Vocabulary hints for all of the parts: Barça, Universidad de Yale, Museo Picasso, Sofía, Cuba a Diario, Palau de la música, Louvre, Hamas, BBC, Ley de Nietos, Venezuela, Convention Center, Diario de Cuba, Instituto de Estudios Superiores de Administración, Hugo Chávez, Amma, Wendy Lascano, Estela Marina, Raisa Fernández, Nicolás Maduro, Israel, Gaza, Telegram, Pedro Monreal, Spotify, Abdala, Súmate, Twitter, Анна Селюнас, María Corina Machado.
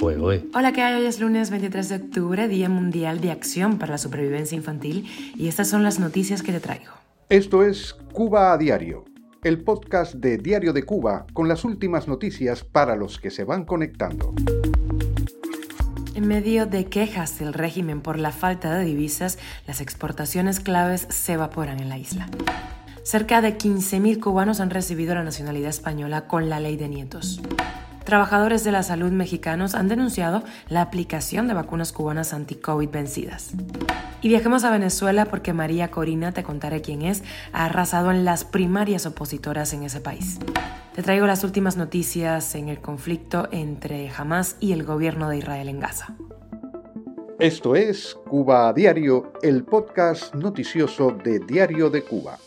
Juego, Hola, ¿qué hay? Hoy es lunes 23 de octubre, Día Mundial de Acción para la Supervivencia Infantil, y estas son las noticias que te traigo. Esto es Cuba a Diario, el podcast de Diario de Cuba con las últimas noticias para los que se van conectando. En medio de quejas del régimen por la falta de divisas, las exportaciones claves se evaporan en la isla. Cerca de 15.000 cubanos han recibido la nacionalidad española con la Ley de Nietos. Trabajadores de la salud mexicanos han denunciado la aplicación de vacunas cubanas anti-COVID vencidas. Y viajemos a Venezuela porque María Corina, te contaré quién es, ha arrasado en las primarias opositoras en ese país. Te traigo las últimas noticias en el conflicto entre Hamas y el gobierno de Israel en Gaza. Esto es Cuba a Diario, el podcast noticioso de Diario de Cuba.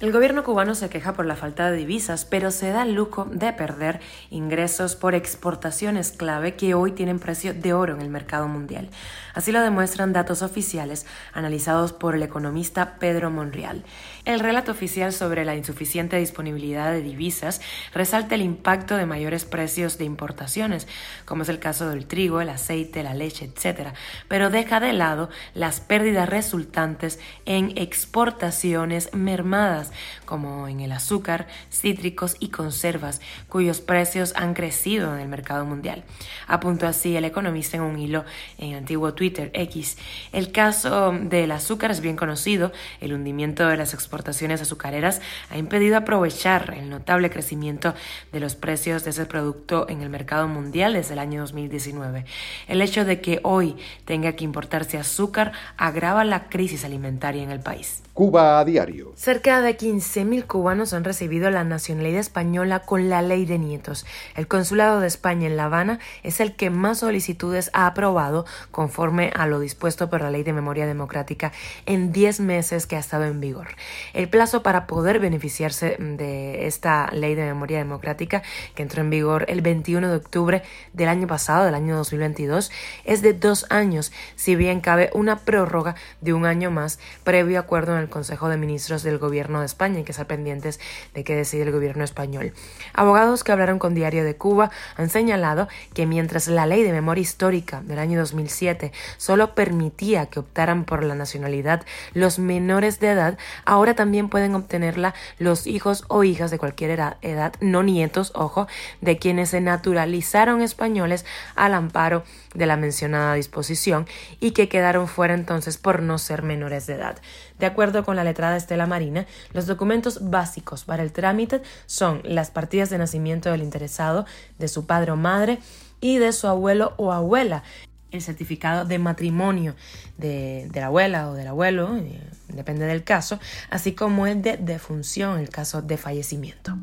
El gobierno cubano se queja por la falta de divisas, pero se da el lujo de perder ingresos por exportaciones clave que hoy tienen precio de oro en el mercado mundial. Así lo demuestran datos oficiales analizados por el economista Pedro Monreal. El relato oficial sobre la insuficiente disponibilidad de divisas resalta el impacto de mayores precios de importaciones, como es el caso del trigo, el aceite, la leche, etc., pero deja de lado las pérdidas resultantes en exportaciones mermadas, como en el azúcar, cítricos y conservas, cuyos precios han crecido en el mercado mundial. Apuntó así el economista en un hilo en antiguo Twitter X. El caso del azúcar es bien conocido. El hundimiento de las exportaciones azucareras ha impedido aprovechar el notable crecimiento de los precios de ese producto en el mercado mundial desde el año 2019. El hecho de que hoy tenga que importarse azúcar agrava la crisis alimentaria en el país. Cuba a Diario. Cerca de 15.000 cubanos han recibido la nacionalidad española con la Ley de Nietos. El Consulado de España en La Habana es el que más solicitudes ha aprobado conforme a lo dispuesto por la Ley de Memoria Democrática en 10 meses que ha estado en vigor. El plazo para poder beneficiarse de esta Ley de Memoria Democrática, que entró en vigor el 21 de octubre del año pasado, del año 2022, es de 2 años, si bien cabe una prórroga de 1 año más previo acuerdo en el Consejo de Ministros del Gobierno de España, y que están pendientes de qué decide el gobierno español. Abogados que hablaron con Diario de Cuba han señalado que mientras la Ley de Memoria Histórica del año 2007 solo permitía que optaran por la nacionalidad los menores de edad, ahora también pueden obtenerla los hijos o hijas de cualquier edad, no nietos, ojo, de quienes se naturalizaron españoles al amparo de la mencionada disposición y que quedaron fuera entonces por no ser menores de edad. De acuerdo con la letrada Estela Marina, los documentos básicos para el trámite son las partidas de nacimiento del interesado, de su padre o madre y de su abuelo o abuela, el certificado de matrimonio de la abuela o del abuelo, depende del caso, así como el de defunción, el caso de fallecimiento.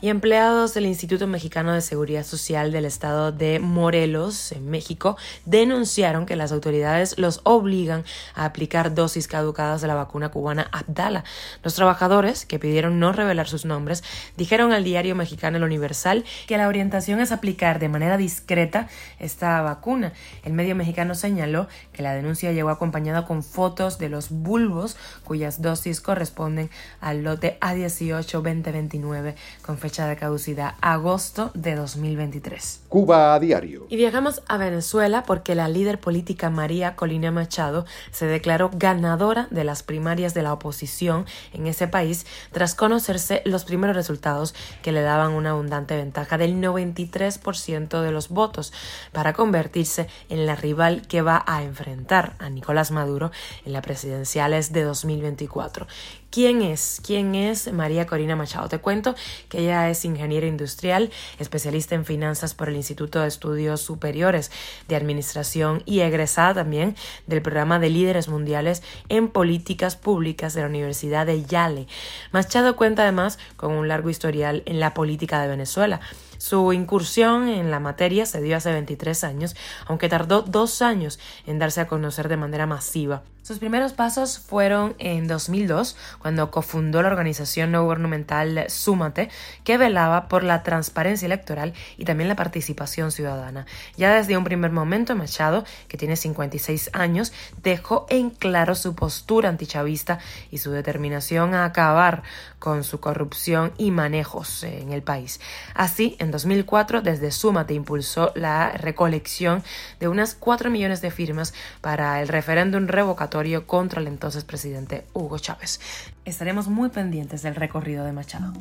Y empleados del Instituto Mexicano de Seguridad Social del estado de Morelos, en México, denunciaron que las autoridades los obligan a aplicar dosis caducadas de la vacuna cubana Abdala. Los trabajadores, que pidieron no revelar sus nombres, dijeron al diario mexicano El Universal que la orientación es aplicar de manera discreta esta vacuna. El medio mexicano señaló que la denuncia llegó acompañada con fotos de los bulbos cuyas dosis corresponden al lote A18-2029 con fecha de caducidad agosto de 2023. Cuba a Diario. Y viajamos a Venezuela porque la líder política María Corina Machado se declaró ganadora de las primarias de la oposición en ese país tras conocerse los primeros resultados que le daban una abundante ventaja del 93% de los votos para convertirse en la rival que va a enfrentar a Nicolás Maduro en las presidenciales de 2024. ¿Quién es María Corina Machado? Te cuento que ella es ingeniera industrial, especialista en finanzas por el Instituto de Estudios Superiores de Administración y egresada también del programa de líderes mundiales en políticas públicas de la Universidad de Yale. Machado cuenta además con un largo historial en la política de Venezuela. Su incursión en la materia se dio hace 23 años, aunque tardó 2 años en darse a conocer de manera masiva. Sus primeros pasos fueron en 2002, cuando cofundó la organización no gubernamental Súmate, que velaba por la transparencia electoral y también la participación ciudadana. Ya desde un primer momento, Machado, que tiene 56 años, dejó en claro su postura antichavista y su determinación a acabar con su corrupción y manejos en el país. Así, en 2004, desde Súmate impulsó la recolección de unas 4 millones de firmas para el referéndum revocatorio contra el entonces presidente Hugo Chávez. Estaremos muy pendientes del recorrido de Machado.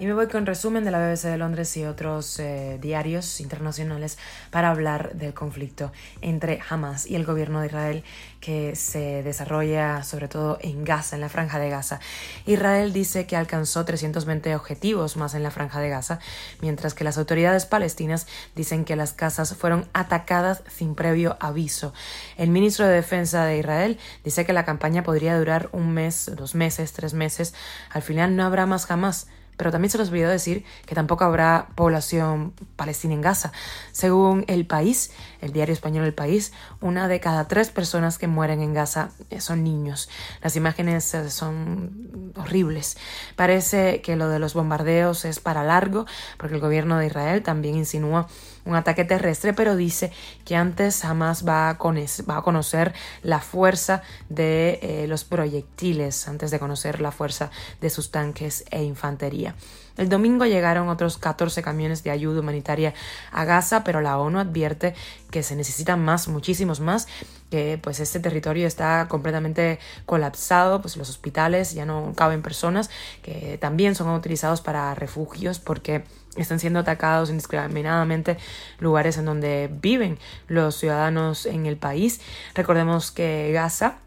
Y me voy con resumen de la BBC de Londres y otros diarios internacionales para hablar del conflicto entre Hamas y el gobierno de Israel que se desarrolla sobre todo en Gaza, en la Franja de Gaza. Israel dice que alcanzó 320 objetivos más en la Franja de Gaza, mientras que las autoridades palestinas dicen que las casas fueron atacadas sin previo aviso. El ministro de Defensa de Israel dice que la campaña podría durar un mes, 2 meses, 3 meses. Al final no habrá más Hamas. Pero también se les olvidó decir que tampoco habrá población palestina en Gaza. Según El País, el diario español El País, 1 de cada 3 personas que mueren en Gaza son niños. Las imágenes son horribles. Parece que lo de los bombardeos es para largo, porque el gobierno de Israel también insinúa un ataque terrestre, pero dice que antes Hamas va a conocer la fuerza de los proyectiles, antes de conocer la fuerza de sus tanques e infantería. El domingo llegaron otros 14 camiones de ayuda humanitaria a Gaza, pero la ONU advierte que se necesitan más, muchísimos más, que pues este territorio está completamente colapsado, pues los hospitales ya no caben personas, que también son utilizados para refugios porque están siendo atacados indiscriminadamente lugares en donde viven los ciudadanos en el país. Recordemos que Gaza,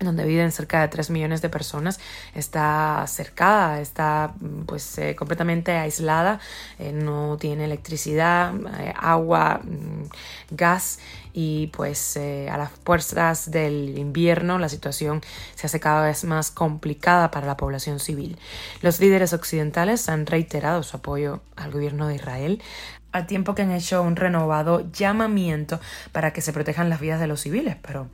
donde viven cerca de 3 millones de personas, está cercada, está pues completamente aislada, no tiene electricidad, agua, gas, y pues a las puertas del invierno la situación se hace cada vez más complicada para la población civil. Los líderes occidentales han reiterado su apoyo al gobierno de Israel, al tiempo que han hecho un renovado llamamiento para que se protejan las vidas de los civiles, pero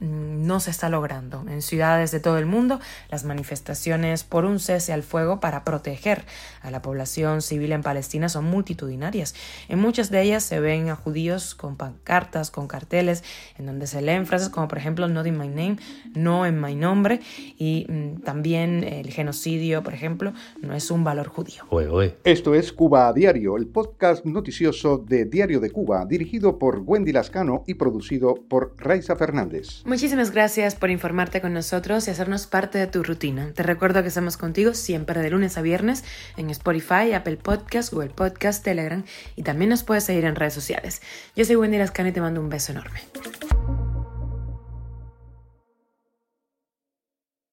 no se está logrando. En ciudades de todo el mundo, las manifestaciones por un cese al fuego para proteger a la población civil en Palestina son multitudinarias. En muchas de ellas se ven a judíos con pancartas, con carteles, en donde se leen frases como, por ejemplo, "Not in my name", "no en mi nombre", y también el genocidio, por ejemplo, no es un valor judío. Esto es Cuba a Diario, el podcast noticioso de Diario de Cuba, dirigido por Wendy Lascano y producido por Raisa Fernández. Muchísimas gracias por informarte con nosotros y hacernos parte de tu rutina. Te recuerdo que estamos contigo siempre de lunes a viernes en Spotify, Apple Podcast, Google Podcast, Telegram, y también nos puedes seguir en redes sociales. Yo soy Wendy Lascano y te mando un beso enorme.